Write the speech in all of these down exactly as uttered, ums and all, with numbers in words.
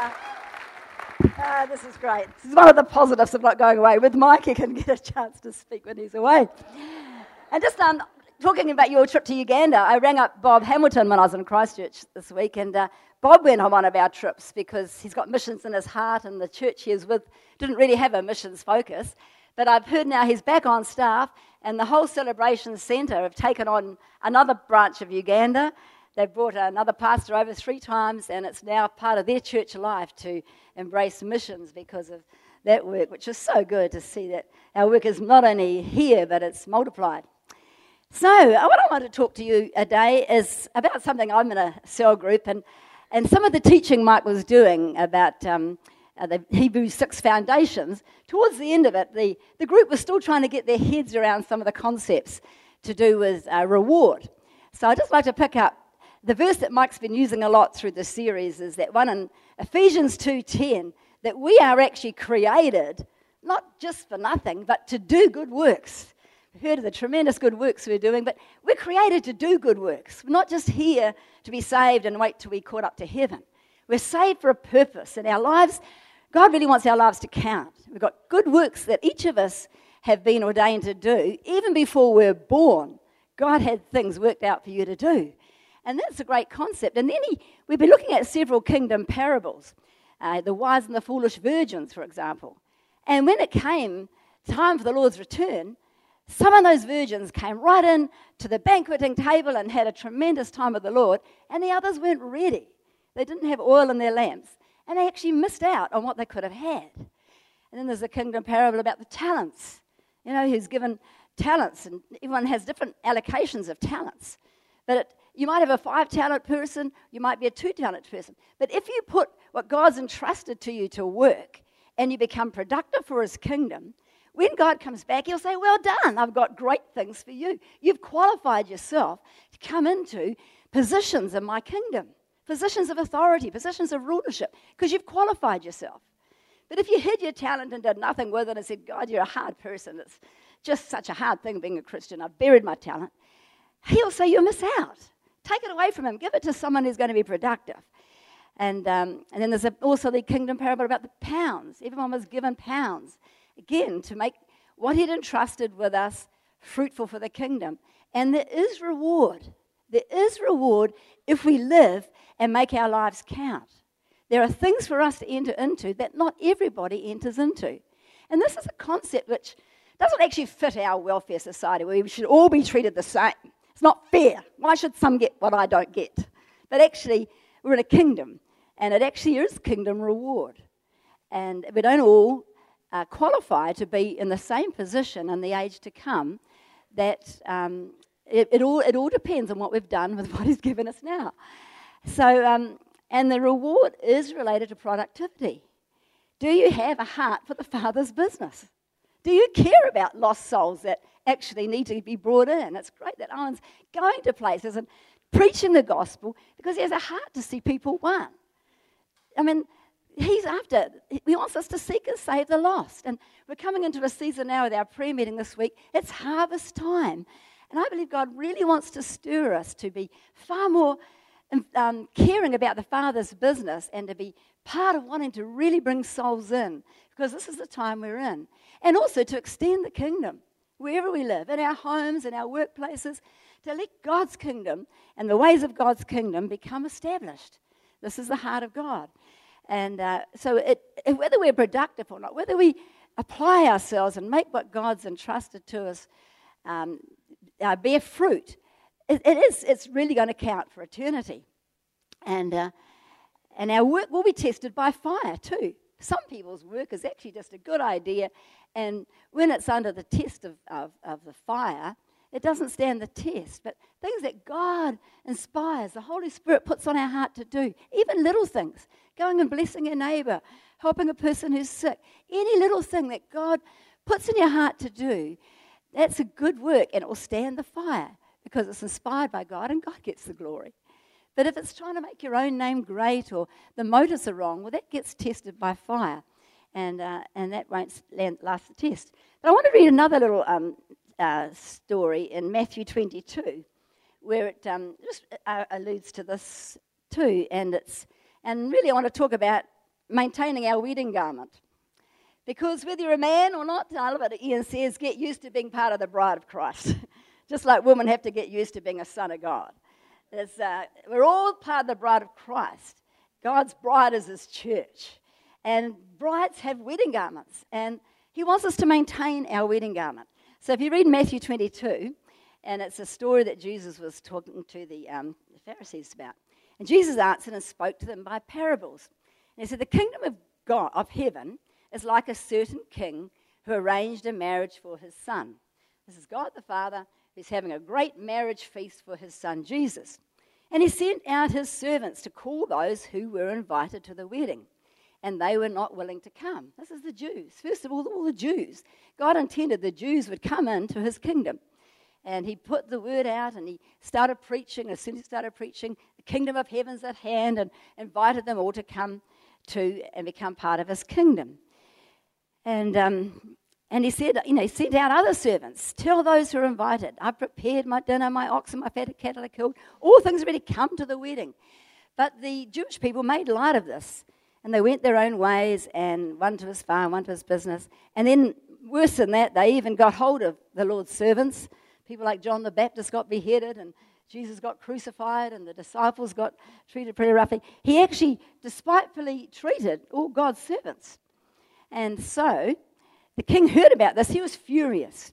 Uh, uh, this is great. This is one of the positives of not going away. With Mike, you can get a chance to speak when he's away. And just um, talking about your trip to Uganda, I rang up Bob Hamilton when I was in Christchurch this week, and uh, Bob went on one of our trips because he's got missions in his heart, and the church he was with didn't really have a missions focus. But I've heard now he's back on staff, and the whole Celebration Centre have taken on another branch of Uganda. They've brought another pastor over three times, and it's now part of their church life to embrace missions because of that work, which is so good to see that our work is not only here, but it's multiplied. So what I want to talk to you today is about something I'm in a cell group, and, and some of the teaching Mike was doing about Um, Uh, the Hebrew six foundations. Towards the end of it, the, the group was still trying to get their heads around some of the concepts to do with uh, reward. So I'd just like to pick up the verse that Mike's been using a lot through the series, is that one in Ephesians two ten, that we are actually created, not just for nothing, but to do good works. We've heard of the tremendous good works we're doing, but we're created to do good works. We're not just here to be saved and wait till we're caught up to heaven. We're saved for a purpose, and our lives, God really wants our lives to count. We've got good works that each of us have been ordained to do. Even before we're born, God had things worked out for you to do. And that's a great concept. And then he, we've been looking at several kingdom parables, uh, the wise and the foolish virgins, for example. And when it came time for the Lord's return, some of those virgins came right in to the banqueting table and had a tremendous time with the Lord, and the others weren't ready. They didn't have oil in their lamps. And they actually missed out on what they could have had. And then there's a kingdom parable about the talents. You know, who's given talents, and everyone has different allocations of talents. But it, you might have a five-talent person, you might be a two-talent person. But if you put what God's entrusted to you to work, and you become productive for his kingdom, when God comes back, he'll say, well done, I've got great things for you. You've qualified yourself to come into positions in my kingdom. Positions of authority, positions of rulership, because you've qualified yourself. But if you hid your talent and did nothing with it and said, God, you're a hard person, it's just such a hard thing being a Christian, I've buried my talent, he'll say you miss out. Take it away from him. Give it to someone who's going to be productive. And um, and then there's a, also the kingdom parable about the pounds. Everyone was given pounds, again, to make what he'd entrusted with us fruitful for the kingdom. And there is reward. There is reward if we live and make our lives count. There are things for us to enter into that not everybody enters into. And this is a concept which doesn't actually fit our welfare society, where we should all be treated the same. It's not fair. Why should some get what I don't get? But actually, we're in a kingdom, and it actually is kingdom reward. And we don't all uh, qualify to be in the same position in the age to come. That um, it, it all it all depends on what we've done with what he's given us now. So, um, and the reward is related to productivity. Do you have a heart for the Father's business? Do you care about lost souls that actually need to be brought in? It's great that Owen's going to places and preaching the gospel because he has a heart to see people won. I mean, he's after, he wants us to seek and save the lost. And we're coming into a season now with our prayer meeting this week. It's harvest time. And I believe God really wants to stir us to be far more And, um, caring about the Father's business and to be part of wanting to really bring souls in, because this is the time we're in. And also to extend the kingdom wherever we live, in our homes, in our workplaces, to let God's kingdom and the ways of God's kingdom become established. This is the heart of God. And uh, so it, whether we're productive or not, whether we apply ourselves and make what God's entrusted to us um, uh, bear fruit, It, it is, it's really going to count for eternity. And uh, and our work will be tested by fire too. Some people's work is actually just a good idea, and when it's under the test of, of, of the fire, it doesn't stand the test. But things that God inspires, the Holy Spirit puts on our heart to do, even little things, going and blessing a neighbour, helping a person who's sick, any little thing that God puts in your heart to do, that's a good work, and it will stand the fire, because it's inspired by God and God gets the glory. But if it's trying to make your own name great or the motives are wrong, well, that gets tested by fire, and uh, and that won't last the test. But I want to read another little um, uh, story in Matthew twenty-two, where it um, just uh, alludes to this too, and it's and really I want to talk about maintaining our wedding garment. Because whether you're a man or not, I love it, Ian says, get used to being part of the bride of Christ. Just like women have to get used to being a son of God. It's, uh, we're all part of the bride of Christ. God's bride is his church. And brides have wedding garments. And he wants us to maintain our wedding garment. So if you read Matthew twenty-two, and it's a story that Jesus was talking to the, um, the Pharisees about. And Jesus answered and spoke to them by parables. And he said, the kingdom of God, of heaven, is like a certain king who arranged a marriage for his son. This is God the Father who's having a great marriage feast for his son Jesus. And he sent out his servants to call those who were invited to the wedding, and they were not willing to come. This is the Jews. First of all, all the Jews. God intended the Jews would come into his kingdom. And he put the word out, and he started preaching. As soon as he started preaching, the kingdom of heaven's at hand, and invited them all to come to and become part of his kingdom. And um, and he said, you know, he sent out other servants. Tell those who are invited, I've prepared my dinner, my oxen, my fatted cattle are killed. All things already come to the wedding. But the Jewish people made light of this, and they went their own ways, and one to his farm, one to his business. And then worse than that, they even got hold of the Lord's servants. People like John the Baptist got beheaded, and Jesus got crucified, and the disciples got treated pretty roughly. He actually despitefully treated all God's servants. And so the king heard about this. He was furious.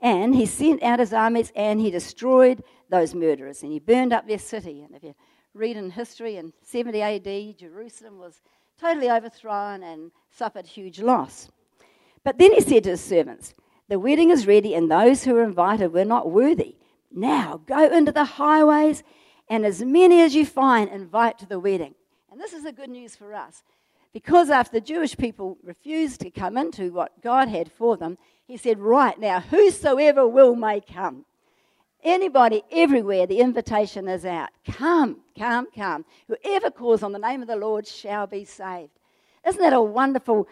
And he sent out his armies, and he destroyed those murderers, and he burned up their city. And if you read in history, in seventy A D, Jerusalem was totally overthrown and suffered huge loss. But then he said to his servants, the wedding is ready, and those who were invited were not worthy. Now go into the highways, and as many as you find, invite to the wedding. And this is the good news for us. Because after the Jewish people refused to come into what God had for them, he said, right now, whosoever will may come. Anybody, everywhere, the invitation is out. Come, come, come. Whoever calls on the name of the Lord shall be saved. Isn't that a wonderful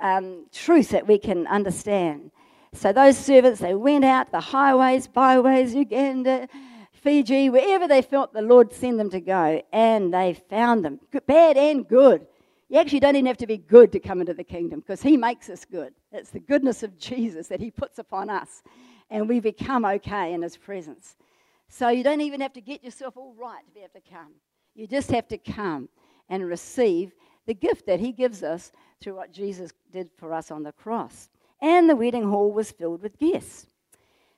um, truth that we can understand? So those servants, they went out the highways, byways, Uganda, Fiji, wherever they felt the Lord send them to go, and they found them, bad and good. You actually don't even have to be good to come into the kingdom, because he makes us good. It's the goodness of Jesus that he puts upon us, and we become okay in his presence. So you don't even have to get yourself all right to be able to come. You just have to come and receive the gift that he gives us through what Jesus did for us on the cross. And the wedding hall was filled with guests.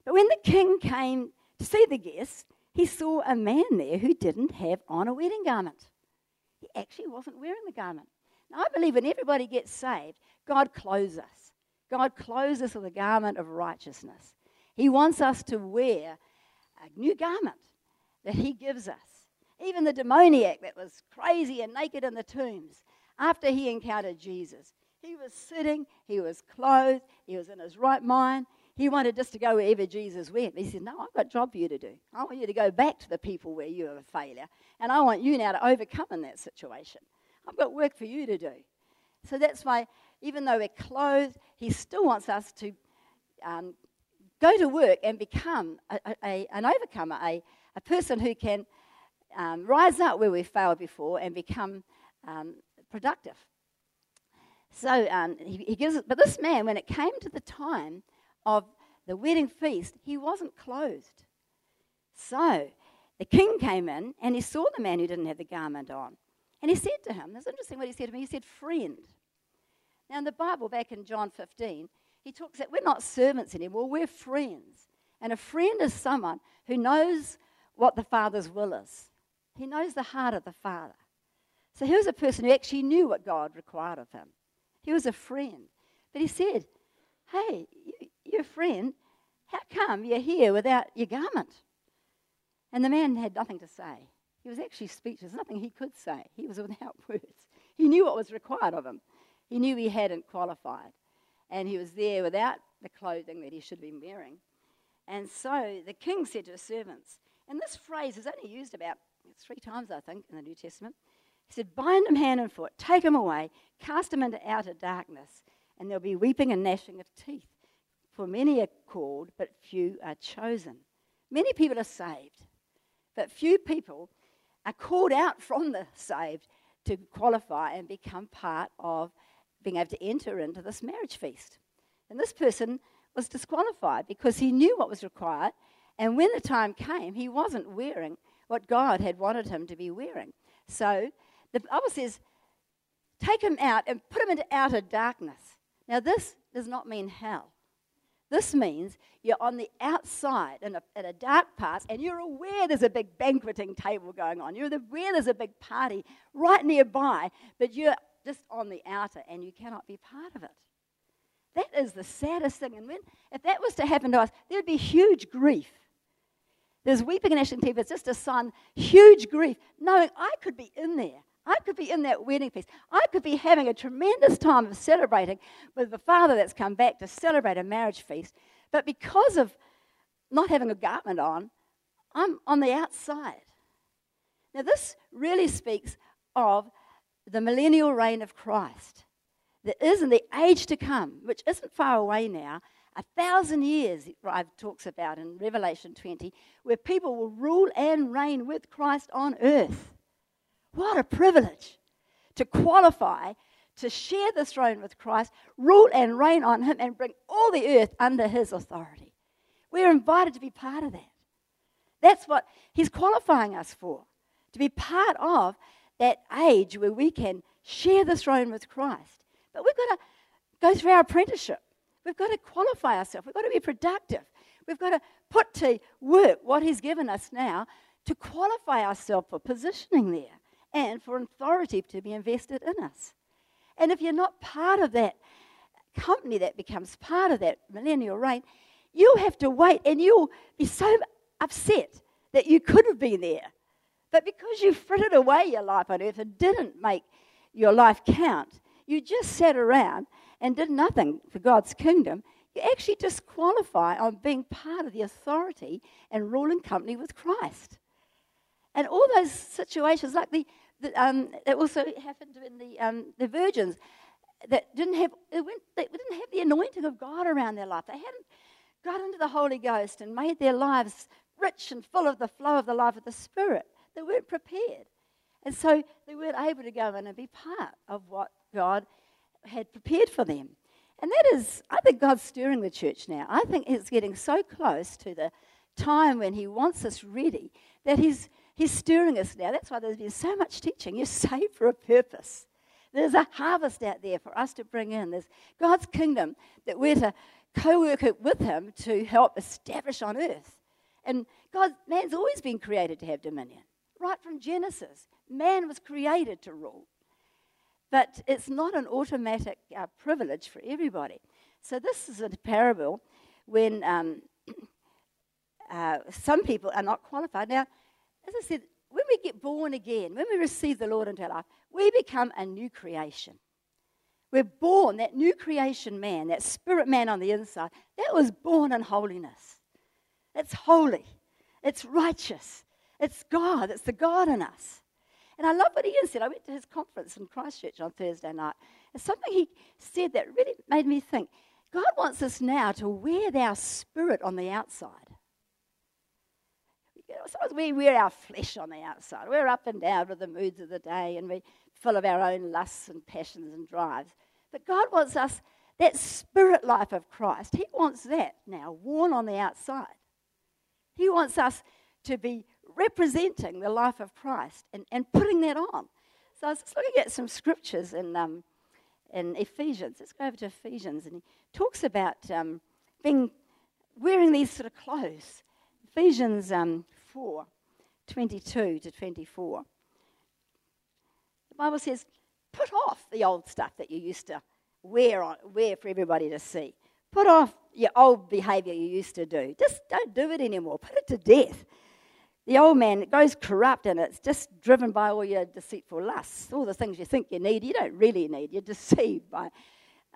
But when the king came to see the guests, he saw a man there who didn't have on a wedding garment. He actually wasn't wearing the garment. Now, I believe when everybody gets saved, God clothes us. God clothes us with a garment of righteousness. He wants us to wear a new garment that he gives us. Even the demoniac that was crazy and naked in the tombs, after he encountered Jesus, he was sitting, he was clothed, he was in his right mind. He wanted just to go wherever Jesus went. He said, no, I've got a job for you to do. I want you to go back to the people where you are a failure, and I want you now to overcome in that situation. I've got work for you to do. So that's why, even though we're clothed, he still wants us to um, go to work and become a, a, an overcomer, a, a person who can um, rise up where we failed before and become um, productive. So um, he, he gives it, but this man, when it came to the time of the wedding feast, he wasn't clothed. So the king came in, and he saw the man who didn't have the garment on. And he said to him, it's interesting what he said to me, he said, friend. Now in the Bible, back in John fifteen, he talks that we're not servants anymore, we're friends. And a friend is someone who knows what the Father's will is. He knows the heart of the Father. So he was a person who actually knew what God required of him. He was a friend. But he said, hey, you, you're a friend. How come you're here without your garment? And the man had nothing to say. He was actually speechless. Nothing he could say. He was without words. He knew what was required of him. He knew he hadn't qualified. And he was there without the clothing that he should have been wearing. And so the king said to his servants, and this phrase is only used about three times, I think, in the New Testament. He said, bind him hand and foot, take him away, cast him into outer darkness, and there'll be weeping and gnashing of teeth. For many are called, but few are chosen. Many people are saved, but few people are called out from the saved to qualify and become part of being able to enter into this marriage feast. And this person was disqualified because he knew what was required, and when the time came, he wasn't wearing what God had wanted him to be wearing. So the Bible says, take him out and put him into outer darkness. Now, this does not mean hell. This means you're on the outside in a, in a dark path, and you're aware there's a big banqueting table going on. You're aware there's a big party right nearby, but you're just on the outer, and you cannot be part of it. That is the saddest thing. And when, if that was to happen to us, there'd be huge grief. There's weeping and gnashing teeth. It's just a sign, huge grief, knowing I could be in there. I could be in that wedding feast. I could be having a tremendous time of celebrating with the father that's come back to celebrate a marriage feast. But because of not having a garment on, I'm on the outside. Now, this really speaks of the millennial reign of Christ. There is in the age to come, which isn't far away now, a thousand years, I've talks about in Revelation twenty, where people will rule and reign with Christ on earth. What a privilege to qualify, to share the throne with Christ, rule and reign on him, and bring all the earth under his authority. We're invited to be part of that. That's what he's qualifying us for, to be part of that age where we can share the throne with Christ. But we've got to go through our apprenticeship. We've got to qualify ourselves. We've got to be productive. We've got to put to work what he's given us now to qualify ourselves for positioning there, and for authority to be invested in us. And if you're not part of that company that becomes part of that millennial reign, you'll have to wait, and you'll be so upset that you could have been there. But because you frittered away your life on earth and didn't make your life count, you just sat around and did nothing for God's kingdom, you actually disqualify on being part of the authority and ruling company with Christ. And all those situations, like the, the um, that also happened in the um, the virgins, that didn't have they, went, they didn't have the anointing of God around their life. They hadn't got into the Holy Ghost and made their lives rich and full of the flow of the life of the Spirit. They weren't prepared, and so they weren't able to go in and be part of what God had prepared for them. And that is, I think God's stirring the church now. I think it's getting so close to the time when He wants us ready that He's He's stirring us now. That's why there's been so much teaching. You're saved for a purpose. There's a harvest out there for us to bring in. There's God's kingdom that we're to co-work it with Him to help establish on earth. And God, man's always been created to have dominion. Right from Genesis, man was created to rule. But it's not an automatic uh, privilege for everybody. So this is a parable when um, uh, some people are not qualified. Now, as I said, when we get born again, when we receive the Lord into our life, we become a new creation. We're born, that new creation man, that spirit man on the inside, that was born in holiness. It's holy. It's righteous. It's God. It's the God in us. And I love what Ian said. I went to his conference in Christchurch on Thursday night, and something he said that really made me think, God wants us now to wear our spirit on the outside. Sometimes we wear our flesh on the outside. We're up and down with the moods of the day, and we're full of our own lusts and passions and drives. But God wants us, that spirit life of Christ, He wants that now worn on the outside. He wants us to be representing the life of Christ and, and putting that on. So I was just looking at some scriptures in, um, in Ephesians. Let's go over to Ephesians. And he talks about um, being wearing these sort of clothes. Ephesians um, four, twenty-two to twenty-four. The Bible says, put off the old stuff that you used to wear on, wear for everybody to see. Put off your old behavior you used to do. Just don't do it anymore. Put it to death. The old man, it goes corrupt, and it's just driven by all your deceitful lusts, all the things you think you need, you don't really need. You're deceived by,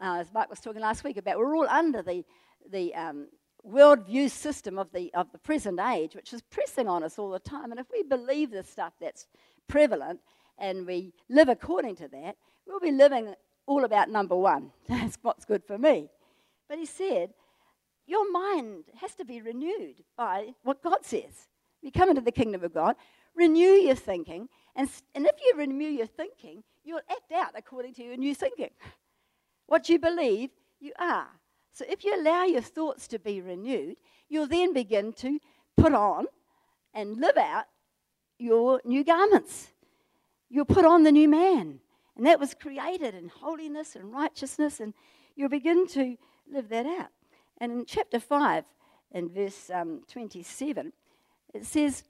uh, as Mike was talking last week about, we're all under the... the um, worldview system of the of the present age, which is pressing on us all the time. And if we believe the stuff that's prevalent and we live according to that, we'll be living all about number one. That's what's good for me. But he said, your mind has to be renewed by what God says. You come into the kingdom of God, renew your thinking, And, and if you renew your thinking, you'll act out according to your new thinking. What you believe, you are. So if you allow your thoughts to be renewed, you'll then begin to put on and live out your new garments. You'll put on the new man. And that was created in holiness and righteousness, and you'll begin to live that out. And in chapter five, in verse um, twenty-seven, it says,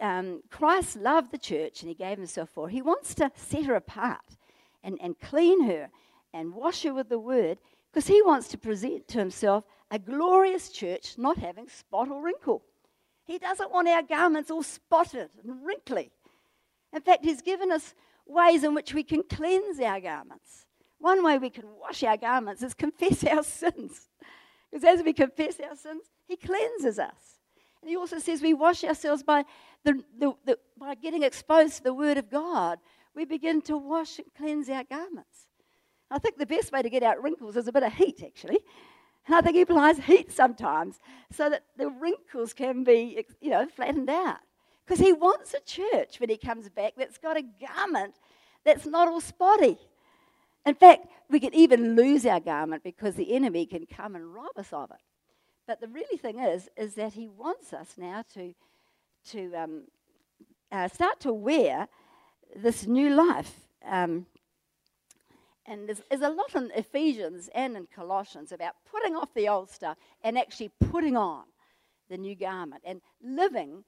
um, Christ loved the church and he gave himself for her. He wants to set her apart and, and clean her and wash her with the word, because he wants to present to himself a glorious church not having spot or wrinkle. He doesn't want our garments all spotted and wrinkly. In fact, he's given us ways in which we can cleanse our garments. One way we can wash our garments is confess our sins. Because as we confess our sins, he cleanses us. And he also says we wash ourselves by the, the, the by getting exposed to the word of God. We begin to wash and cleanse our garments. I think the best way to get out wrinkles is a bit of heat, actually. And I think he applies heat sometimes so that the wrinkles can be, you know, flattened out. Because he wants a church when he comes back that's got a garment that's not all spotty. In fact, we can even lose our garment because the enemy can come and rob us of it. But the really thing is, is that he wants us now to, to um, uh, start to wear this new life. Um, and there's, there's a lot in Ephesians and in Colossians about putting off the old stuff and actually putting on the new garment and living.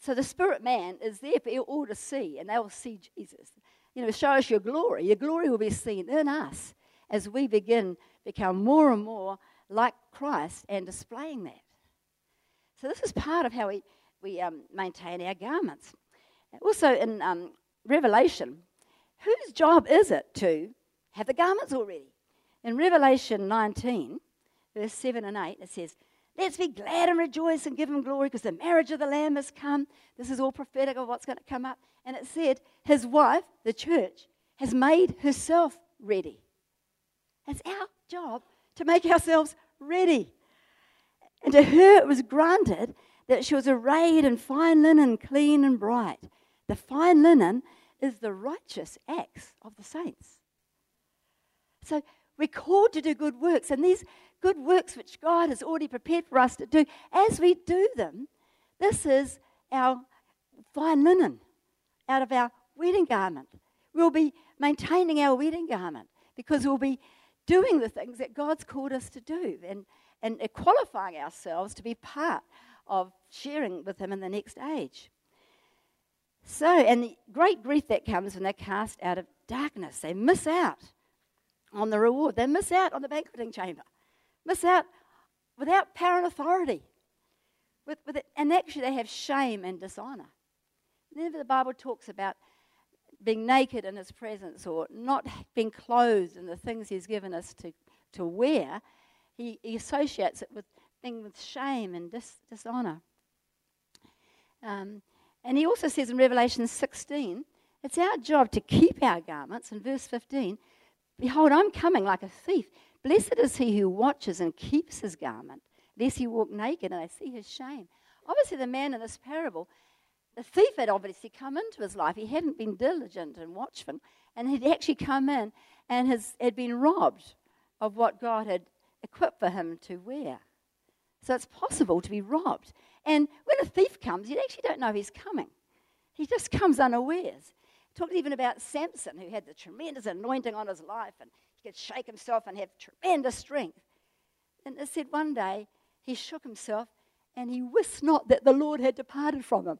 So the spirit man is there for all to see, and they will see Jesus. You know, show us your glory. Your glory will be seen in us as we begin become more and more like Christ and displaying that. So this is part of how we, we um, maintain our garments. Also in um, Revelation, whose job is it to have the garments already? In Revelation nineteen, verse seven and eight, it says, "Let's be glad and rejoice and give him glory, because the marriage of the Lamb has come." This is all prophetic of what's going to come up. And it said, his wife, the church, has made herself ready. It's our job to make ourselves ready. And to her it was granted that she was arrayed in fine linen, clean and bright. The fine linen is the righteous acts of the saints. So we're called to do good works, and these good works which God has already prepared for us to do, as we do them, this is our fine linen out of our wedding garment. We'll be maintaining our wedding garment because we'll be doing the things that God's called us to do and, and qualifying ourselves to be part of sharing with him in the next age. So, and the great grief that comes when they're cast out of darkness, they miss out on the reward. They miss out on the banqueting chamber. Miss out without power and authority. With, with it, and actually they have shame and dishonour. Never the Bible talks about being naked in his presence or not being clothed in the things he's given us to, to wear. He, he associates it with being with shame and dis, dishonour. Um, and he also says in Revelation sixteen, it's our job to keep our garments. In verse fifteen, "Behold, I'm coming like a thief. Blessed is he who watches and keeps his garment, lest he walk naked and I see his shame." Obviously, the man in this parable, the thief had obviously come into his life. He hadn't been diligent and watchful, and he'd actually come in and has, had been robbed of what God had equipped for him to wear. So it's possible to be robbed. And when a thief comes, you actually don't know he's coming. He just comes unawares. Talked even about Samson, who had the tremendous anointing on his life, and he could shake himself and have tremendous strength. And it said one day he shook himself and he wist not that the Lord had departed from him.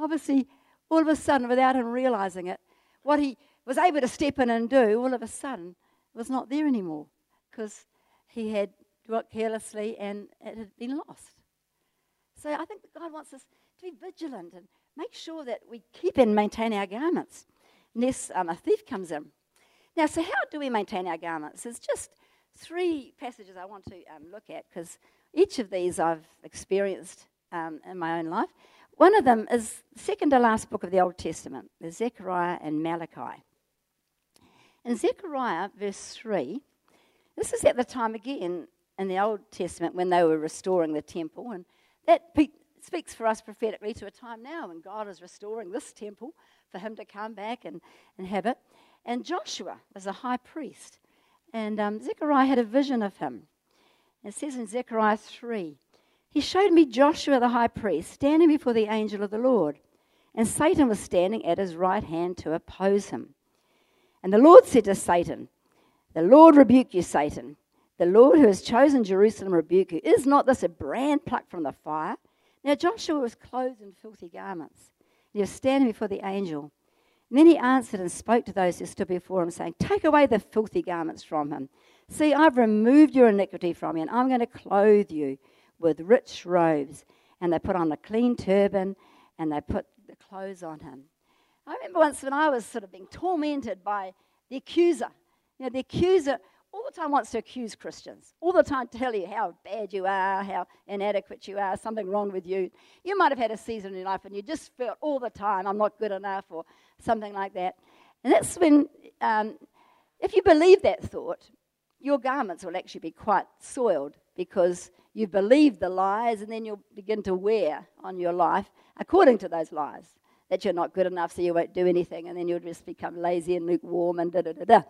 Obviously, all of a sudden, without him realizing it, what he was able to step in and do, all of a sudden, was not there anymore because he had worked carelessly and it had been lost. So I think that God wants us to be vigilant and make sure that we keep and maintain our garments unless um, a thief comes in. Now, so how do we maintain our garments? There's just three passages I want to um, look at because each of these I've experienced um, in my own life. One of them is the second to last book of the Old Testament, there's Zechariah and Malachi. In Zechariah, verse three, this is at the time again in the Old Testament when they were restoring the temple, and that speaks for us prophetically to a time now when God is restoring this temple for him to come back and inhabit. And Joshua was a high priest. And um, Zechariah had a vision of him. It says in Zechariah three, "He showed me Joshua the high priest standing before the angel of the Lord, and Satan was standing at his right hand to oppose him. And the Lord said to Satan, 'The Lord rebuke you, Satan. The Lord who has chosen Jerusalem rebuke you. Is not this a brand plucked from the fire?' Now Joshua was clothed in filthy garments, and he was standing before the angel. And then he answered and spoke to those who stood before him, saying, 'Take away the filthy garments from him. See, I've removed your iniquity from you, and I'm going to clothe you with rich robes.' And they put on a clean turban, and they put the clothes on him." I remember once when I was sort of being tormented by the accuser. You know, the accuser all the time wants to accuse Christians, all the time tell you how bad you are, how inadequate you are, something wrong with you. You might have had a season in your life and you just felt all the time, I'm not good enough or something like that. And that's when, um, if you believe that thought, your garments will actually be quite soiled because you believe the lies, and then you'll begin to wear on your life according to those lies, that you're not good enough so you won't do anything, and then you'll just become lazy and lukewarm and da-da-da-da.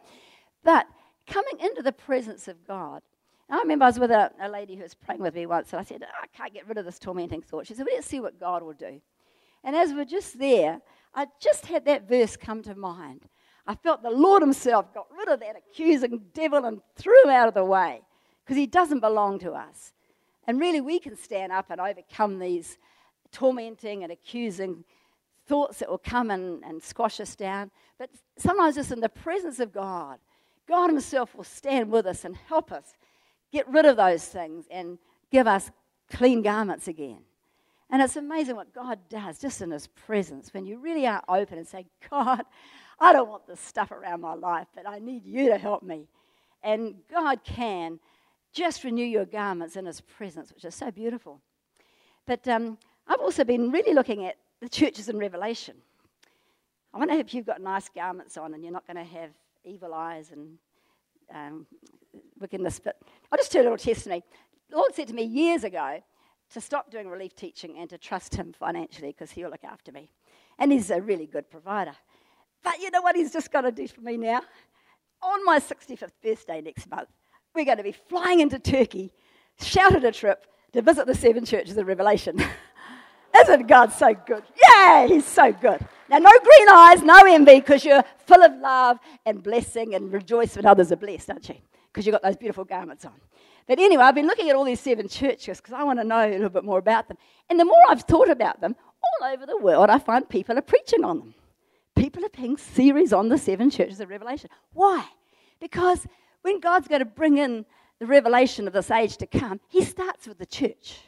But coming into the presence of God, I remember I was with a, a lady who was praying with me once, and I said, oh, I can't get rid of this tormenting thought. She said, well, let's see what God will do. And as we're just there, I just had that verse come to mind. I felt the Lord himself got rid of that accusing devil and threw him out of the way, because he doesn't belong to us. And really, we can stand up and overcome these tormenting and accusing thoughts that will come and, and squash us down. But sometimes just in the presence of God, God himself will stand with us and help us get rid of those things and give us clean garments again. And it's amazing what God does just in his presence when you really are open and say, God, I don't want this stuff around my life, but I need you to help me. And God can just renew your garments in his presence, which is so beautiful. But um, I've also been really looking at the churches in Revelation. I wonder if you've got nice garments on and you're not going to have evil eyes and um, wickedness. But I'll just do a little testimony. The Lord said to me years ago to stop doing relief teaching and to trust him financially because he'll look after me. And he's a really good provider. But you know what he's just got to do for me now? On my sixty-fifth birthday next month, we're going to be flying into Turkey, shouted a trip, to visit the seven churches of Revelation. Isn't God so good? Yeah, he's so good. Now, no green eyes, no envy, because you're full of love and blessing and rejoice when others are blessed, aren't you? Because you've got those beautiful garments on. But anyway, I've been looking at all these seven churches because I want to know a little bit more about them. And the more I've thought about them, all over the world, I find people are preaching on them. People are putting series on the seven churches of Revelation. Why? Because when God's going to bring in the revelation of this age to come, he starts with the church.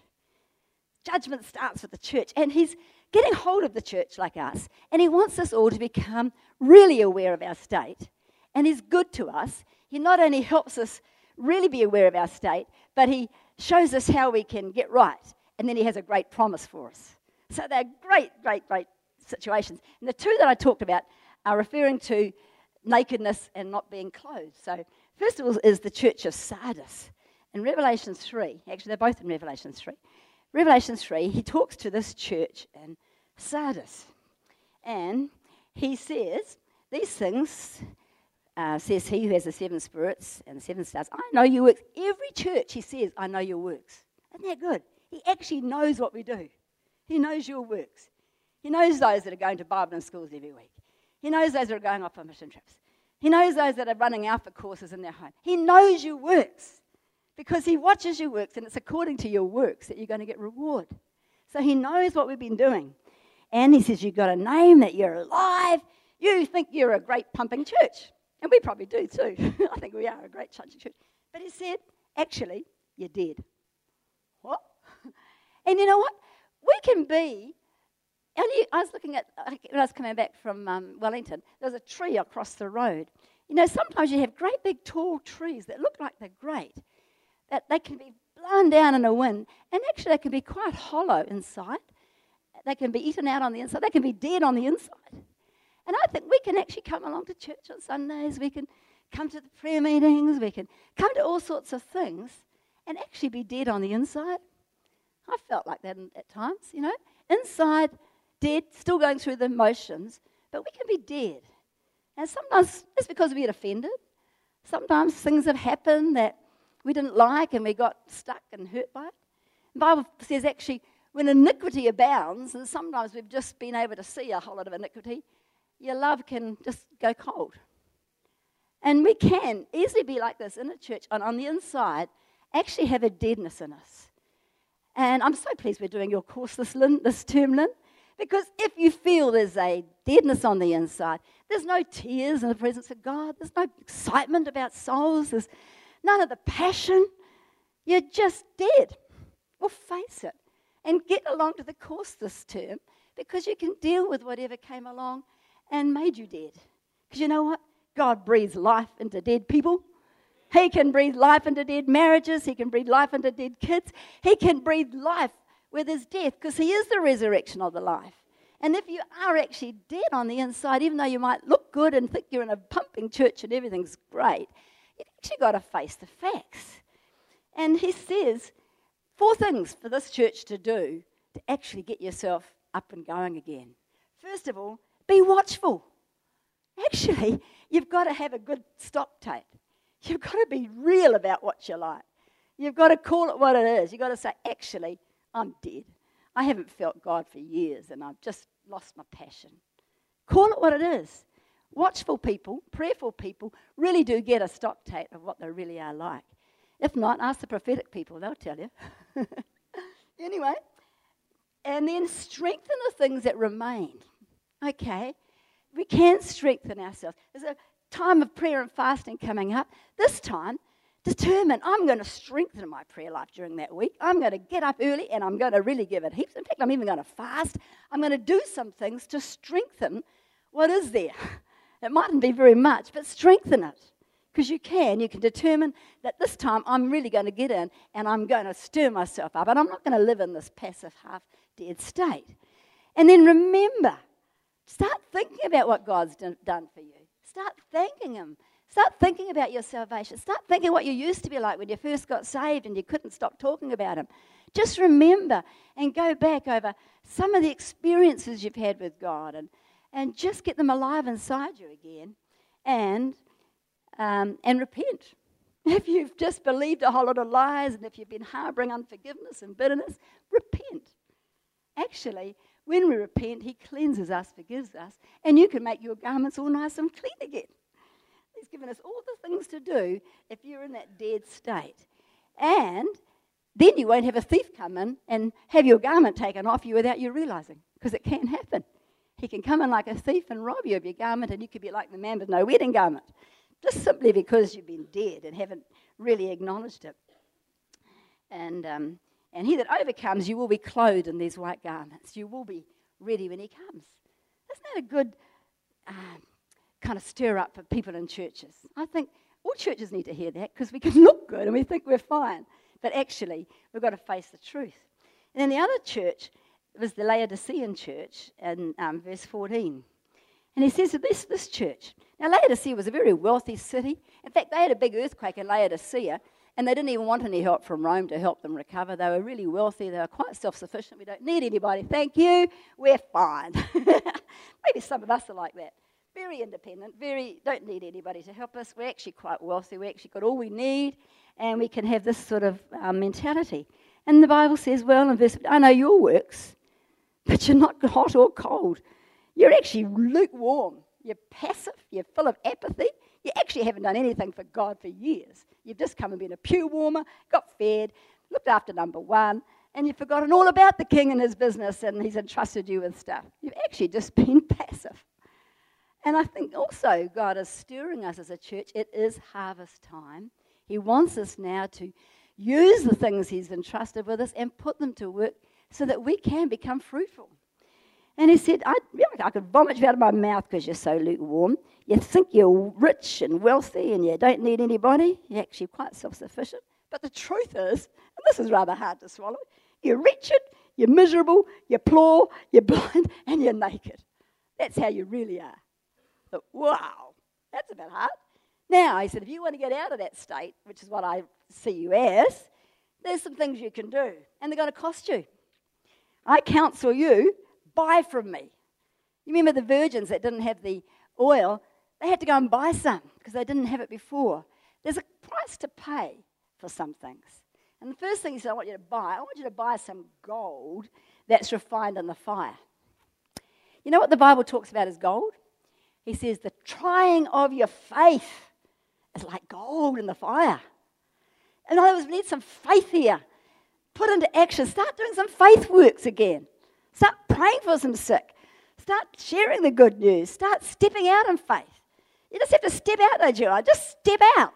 Judgment starts with the church, and he's getting hold of the church like us, and he wants us all to become really aware of our state, and he's good to us. He not only helps us really be aware of our state, but he shows us how we can get right, and then he has a great promise for us. So they're great, great, great situations. And the two that I talked about are referring to nakedness and not being clothed. So first of all is the church of Sardis. In Revelation three, actually they're both in Revelation three, Revelation three, he talks to this church in Sardis. And he says, these things, uh, says he who has the seven spirits and the seven stars, I know your works. Every church, he says, I know your works. Isn't that good? He actually knows what we do. He knows your works. He knows those that are going to Bible schools every week. He knows those that are going off on mission trips. He knows those that are running alpha courses in their home. He knows your works. Because he watches your works, and it's according to your works that you're going to get reward. So he knows what we've been doing. And he says, you've got a name that you're alive. You think you're a great pumping church. And we probably do too. I think we are a great church. But he said, actually, you're dead. What? And you know what? We can be, and you, I was looking at, when I was coming back from um, Wellington, there was a tree across the road. You know, sometimes you have great big tall trees that look like they're great. That they can be blown down in a wind, and actually they can be quite hollow inside. They can be eaten out on the inside. They can be dead on the inside. And I think we can actually come along to church on Sundays. We can come to the prayer meetings. We can come to all sorts of things and actually be dead on the inside. I felt like that at times, you know. Inside, dead, still going through the motions, but we can be dead. And sometimes it's because we get offended. Sometimes things have happened that we didn't like and we got stuck and hurt by it. The Bible says actually when iniquity abounds, and sometimes we've just been able to see a whole lot of iniquity, your love can just go cold. And we can easily be like this in a church, and on the inside actually have a deadness in us. And I'm so pleased we're doing your course this, Lynn, this term, Lynn, because if you feel there's a deadness on the inside, there's no tears in the presence of God, there's no excitement about souls, there's none of the passion, you're just dead. Well, face it, and get along to the course this term, because you can deal with whatever came along and made you dead. Because you know what? God breathes life into dead people. He can breathe life into dead marriages. He can breathe life into dead kids. He can breathe life where there's death, because he is the resurrection of the life. And if you are actually dead on the inside, even though you might look good and think you're in a pumping church and everything's great, you've actually got to face the facts. And he says four things for this church to do to actually get yourself up and going again. First of all, be watchful. Actually, you've got to have a good stop tape. You've got to be real about what you like. You've got to call it what it is. You've got to say, actually, I'm dead. I haven't felt God for years, and I've just lost my passion. Call it what it is. Watchful people, prayerful people, really do get a stock take of what they really are like. If not, ask the prophetic people. They'll tell you. Anyway, and then strengthen the things that remain. Okay, we can strengthen ourselves. There's a time of prayer and fasting coming up. This time, determine, I'm going to strengthen my prayer life during that week. I'm going to get up early and I'm going to really give it heaps. In fact, I'm even going to fast. I'm going to do some things to strengthen what is there. It mightn't be very much, but strengthen it. Because you can. You can determine that this time I'm really going to get in and I'm going to stir myself up. And I'm not going to live in this passive, half-dead state. And then remember, start thinking about what God's done for you. Start thanking him. Start thinking about your salvation. Start thinking what you used to be like when you first got saved and you couldn't stop talking about him. Just remember and go back over some of the experiences you've had with God and, and just get them alive inside you again and, um, and repent. If you've just believed a whole lot of lies and if you've been harboring unforgiveness and bitterness, repent. Actually, when we repent, he cleanses us, forgives us, and you can make your garments all nice and clean again. He's given us all the things to do if you're in that dead state. And then you won't have a thief come in and have your garment taken off you without you realizing, because it can happen. He can come in like a thief and rob you of your garment, and you could be like the man with no wedding garment, just simply because you've been dead and haven't really acknowledged it. And... um And he that overcomes, you will be clothed in these white garments. You will be ready when he comes. Isn't that a good um, kind of stir up for people in churches? I think all churches need to hear that, because we can look good and we think we're fine. But actually, we've got to face the truth. And then the other church was the Laodicean church in um, verse fourteen. And he says to this, this church. Now, Laodicea was a very wealthy city. In fact, they had a big earthquake in Laodicea. And they didn't even want any help from Rome to help them recover. They were really wealthy. They were quite self-sufficient. We don't need anybody. Thank you. We're fine. Maybe some of us are like that. Very independent. Very don't need anybody to help us. We're actually quite wealthy. We actually got all we need. And we can have this sort of um, mentality. And the Bible says, well, in verse, I know your works, but you're not hot or cold. You're actually lukewarm. You're passive. You're full of apathy. You actually haven't done anything for God for years. You've just come and been a pew warmer, got fed, looked after number one, and you've forgotten all about the king and his business, and he's entrusted you with stuff. You've actually just been passive. And I think also God is stirring us as a church. It is harvest time. He wants us now to use the things he's entrusted with us and put them to work so that we can become fruitful. And he said, I, I could vomit you out of my mouth because you're so lukewarm. You think you're rich and wealthy and you don't need anybody. You're actually quite self-sufficient. But the truth is, and this is rather hard to swallow, you're wretched, you're miserable, you're poor, you're blind, and you're naked. That's how you really are. But wow, that's a bit hard. Now, he said, if you want to get out of that state, which is what I see you as, There's some things you can do, and they're going to cost you. I counsel you, buy from me. You remember the virgins that didn't have the oil? They had to go and buy some because they didn't have it before. There's a price to pay for some things. And the first thing he said, I want you to buy, I want you to buy some gold that's refined in the fire. You know what the Bible talks about as gold? He says the trying of your faith is like gold in the fire. In other words, we need some faith here. Put into action. Start doing some faith works again. Start praying for some sick. Start sharing the good news. Start stepping out in faith. You just have to step out, don't you? Just step out.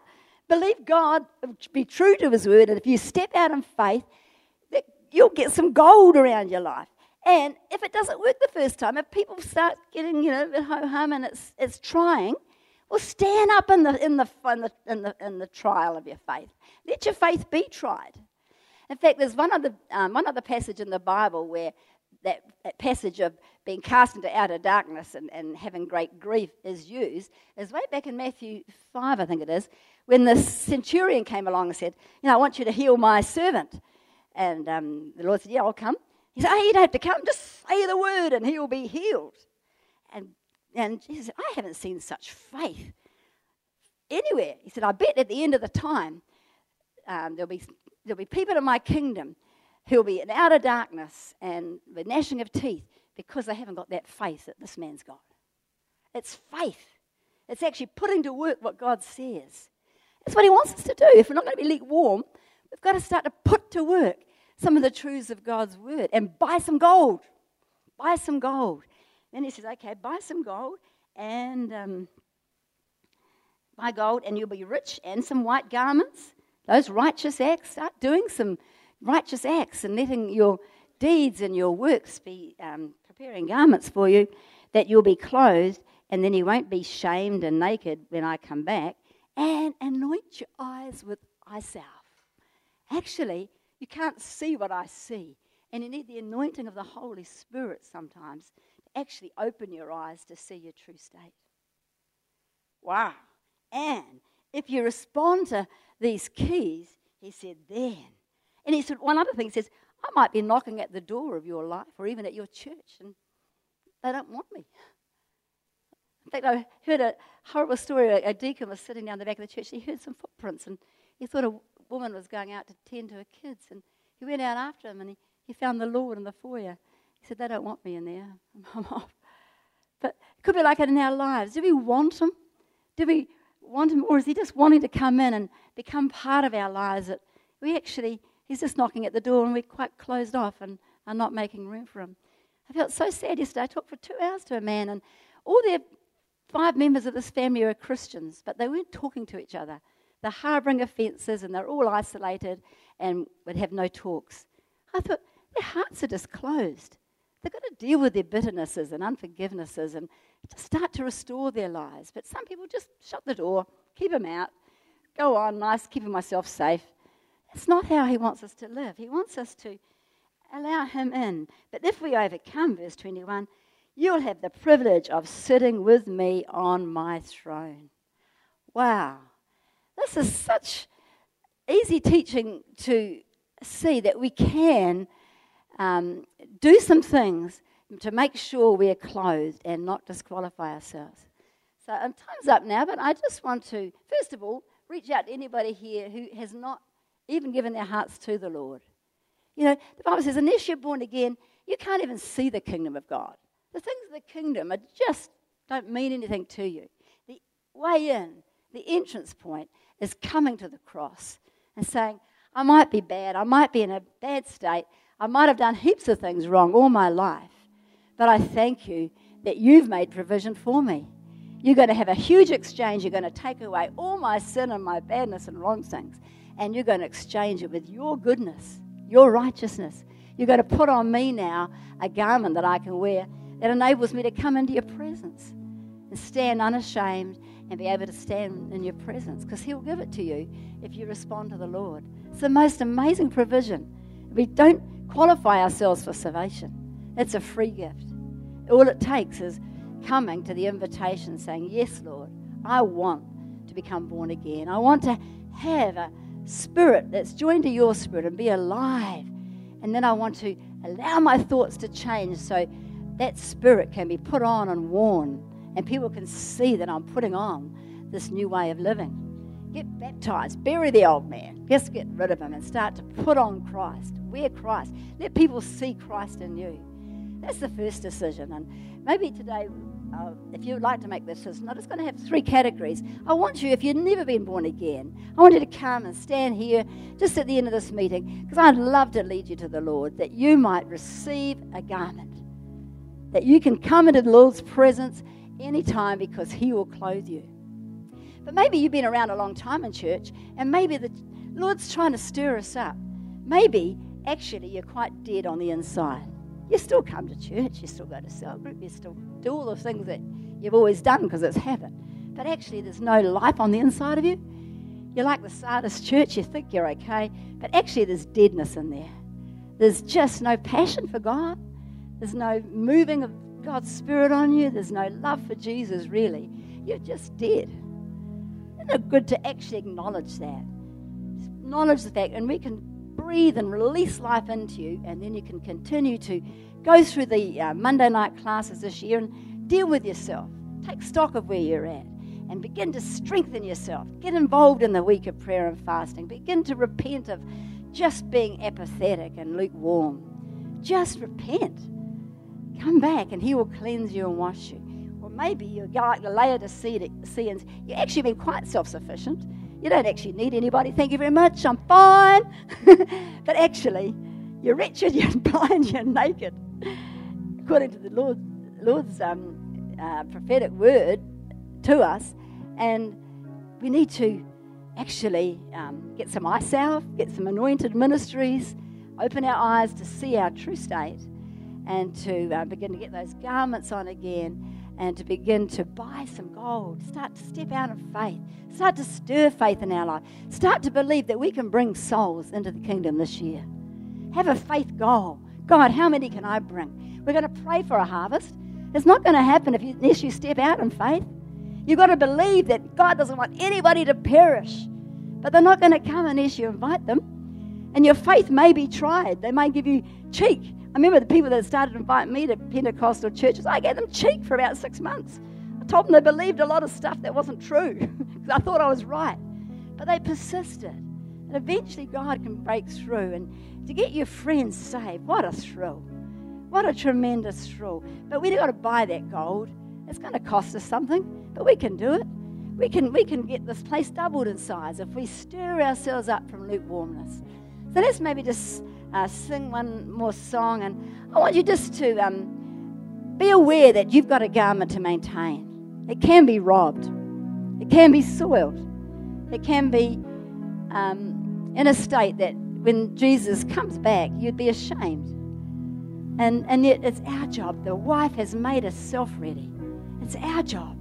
Believe God, be true to his word, and if you step out in faith, you'll get some gold around your life. And if it doesn't work the first time, if people start getting, you know, ho-hum and it's it's trying, well, stand up in the in the in the in the, in the trial of your faith. Let your faith be tried. In fact, there's one other um, one other passage in the Bible where that, that passage of being cast into outer darkness and, and having great grief is used. It's way back in Matthew five, I think it is, when the centurion came along and said, you know, I want you to heal my servant. And um, the Lord said, yeah, I'll come. He said, oh, you don't have to come. Just say the word and he will be healed. And and he said, I haven't seen such faith anywhere. He said, I bet at the end of the time um, there'll be there'll be people in my kingdom who'll be in outer darkness and the gnashing of teeth because they haven't got that faith that this man's got. It's faith. It's actually putting to work what God says. That's what he wants us to do. If we're not going to be lukewarm, we've got to start to put to work some of the truths of God's word and buy some gold. Buy some gold. Then he says, okay, buy some gold and um, buy gold and you'll be rich and some white garments. Those righteous acts, start doing some righteous acts and letting your deeds and your works be um, preparing garments for you that you'll be clothed and then you won't be shamed and naked when I come back. And anoint your eyes with eye salve. Actually, you can't see what I see. And you need the anointing of the Holy Spirit sometimes to actually open your eyes to see your true state. Wow. And if you respond to these keys, he said, then. And he said, one other thing, he says, I might be knocking at the door of your life or even at your church and they don't want me. In fact, I heard a horrible story. A deacon was sitting down the back of the church. He heard some footprints and he thought a woman was going out to tend to her kids. And he went out after him and he, he found the Lord in the foyer. He said, they don't want me in there. I'm off. But it could be like it in our lives. Do we want him? Do we want him? Or is he just wanting to come in and become part of our lives? That we actually, he's just knocking at the door and we're quite closed off and are not making room for him. I felt so sad yesterday. I talked for two hours to a man and all their five members of this family are Christians, but they weren't talking to each other. They're harbouring offences and they're all isolated and would have no talks. I thought, their hearts are just closed. They've got to deal with their bitternesses and unforgivenesses and just start to restore their lives. But some people just shut the door, keep them out, go on, nice, keeping myself safe. That's not how he wants us to live. He wants us to allow him in. But if we overcome, verse twenty-one, you'll have the privilege of sitting with me on my throne. Wow. This is such easy teaching to see that we can um, do some things to make sure we're clothed and not disqualify ourselves. So um, time's up now, but I just want to, first of all, reach out to anybody here who has not even given their hearts to the Lord. You know, the Bible says, unless you're born again, you can't even see the kingdom of God. The things of the kingdom are just don't mean anything to you. The way in, the entrance point, is coming to the cross and saying, I might be bad, I might be in a bad state, I might have done heaps of things wrong all my life, but I thank you that you've made provision for me. You're going to have a huge exchange. You're going to take away all my sin and my badness and wrong things, and you're going to exchange it with your goodness, your righteousness. You're going to put on me now a garment that I can wear that enables me to come into your presence and stand unashamed and be able to stand in your presence because he'll give it to you if you respond to the Lord. It's the most amazing provision. We don't qualify ourselves for salvation. It's a free gift. All it takes is coming to the invitation saying, yes, Lord, I want to become born again. I want to have a, spirit that's joined to your spirit and be alive. And then I want to allow my thoughts to change so that spirit can be put on and worn, and people can see that I'm putting on this new way of living. Get baptized, bury the old man, just get rid of him and start to put on Christ, wear Christ. Let people see Christ in you. That's the first decision. And maybe today, uh, if you'd like to make this decision, I'm just going to have three categories. I want you, if you've never been born again, I want you to come and stand here just at the end of this meeting, because I'd love to lead you to the Lord, that you might receive a garment, that you can come into the Lord's presence anytime, because he will clothe you. But maybe you've been around a long time in church, and maybe the Lord's trying to stir us up. Maybe, actually, you're quite dead on the inside. You still come to church, you still go to cell group, you still do all the things that you've always done because it's habit. But actually, there's no life on the inside of you. You're like the Sardis church, you think you're okay, but actually there's deadness in there. There's just no passion for God. There's no moving of God's Spirit on you. There's no love for Jesus, really. You're just dead. Isn't it good to actually acknowledge that? Just acknowledge the fact, and we can breathe and release life into you, and then you can continue to go through the uh, Monday night classes this year and deal with yourself. Take stock of where you're at and begin to strengthen yourself. Get involved in the week of prayer and fasting. Begin to repent of just being apathetic and lukewarm. Just repent. Come back and he will cleanse you and wash you. Or maybe you're like the Laodiceans. You've actually been quite self-sufficient. You don't actually need anybody. Thank you very much. I'm fine. But actually, you're wretched, you're blind, you're naked. According to the Lord, Lord's um, uh, prophetic word to us. And we need to actually um, get some ice out, get some anointed ministries, open our eyes to see our true state, and to uh, begin to get those garments on again, and to begin to buy some gold. Start to step out of faith. Start to stir faith in our life. Start to believe that we can bring souls into the kingdom this year. Have a faith goal. God, how many can I bring? We're going to pray for a harvest. It's not going to happen if you, unless you step out in faith. You've got to believe that God doesn't want anybody to perish, but they're not going to come unless you invite them. And your faith may be tried. They may give you cheek. I remember the people that started inviting me to Pentecostal churches, I gave them cheek for about six months. I told them they believed a lot of stuff that wasn't true, because I thought I was right. But they persisted. And eventually God can break through. And to get your friends saved, what a thrill. What a tremendous thrill. But we've got to buy that gold. It's going to cost us something, but we can do it. We can, we can get this place doubled in size if we stir ourselves up from lukewarmness. So let's maybe just... Uh, sing one more song, and I want you just to um, be aware that you've got a garment to maintain. It can be robbed, it can be soiled, it can be um, in a state that when Jesus comes back you'd be ashamed, and, and yet it's our job. The wife has made herself ready. It's our job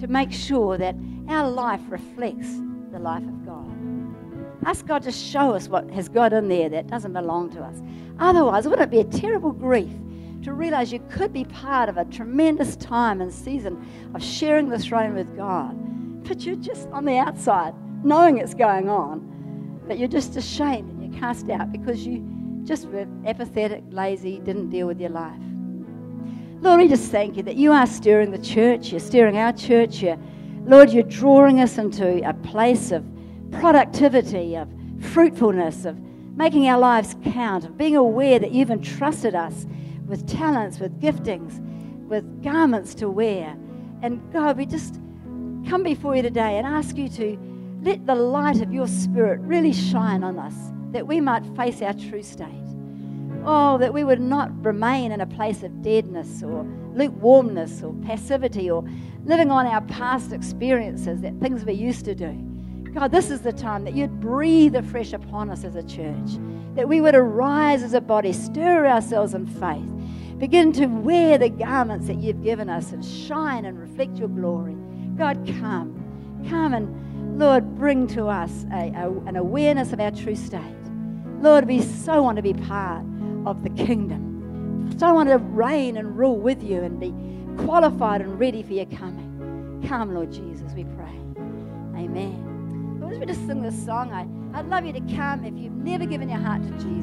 to make sure that our life reflects the life of God. Ask God to show us what has got in there that doesn't belong to us. Otherwise, wouldn't it be a terrible grief to realize you could be part of a tremendous time and season of sharing the throne with God, but you're just on the outside, knowing it's going on, but you're just ashamed and you're cast out because you just were apathetic, lazy, didn't deal with your life. Lord, we just thank you that you are stirring the church, you're stirring our church. You're, Lord, you're drawing us into a place of productivity, of fruitfulness, of making our lives count, of being aware that you've entrusted us with talents, with giftings, with garments to wear. And God, we just come before you today and ask you to let the light of your Spirit really shine on us, that we might face our true state. Oh, that we would not remain in a place of deadness or lukewarmness or passivity or living on our past experiences, that things we used to do. God, this is the time that you'd breathe afresh upon us as a church, that we would arise as a body, stir ourselves in faith, begin to wear the garments that you've given us and shine and reflect your glory. God, come. Come and, Lord, bring to us a, a, an awareness of our true state. Lord, we so want to be part of the kingdom. So want to reign and rule with you and be qualified and ready for your coming. Come, Lord Jesus, we pray. Amen. As we just sing this song, I, I'd love you to come if you've never given your heart to Jesus.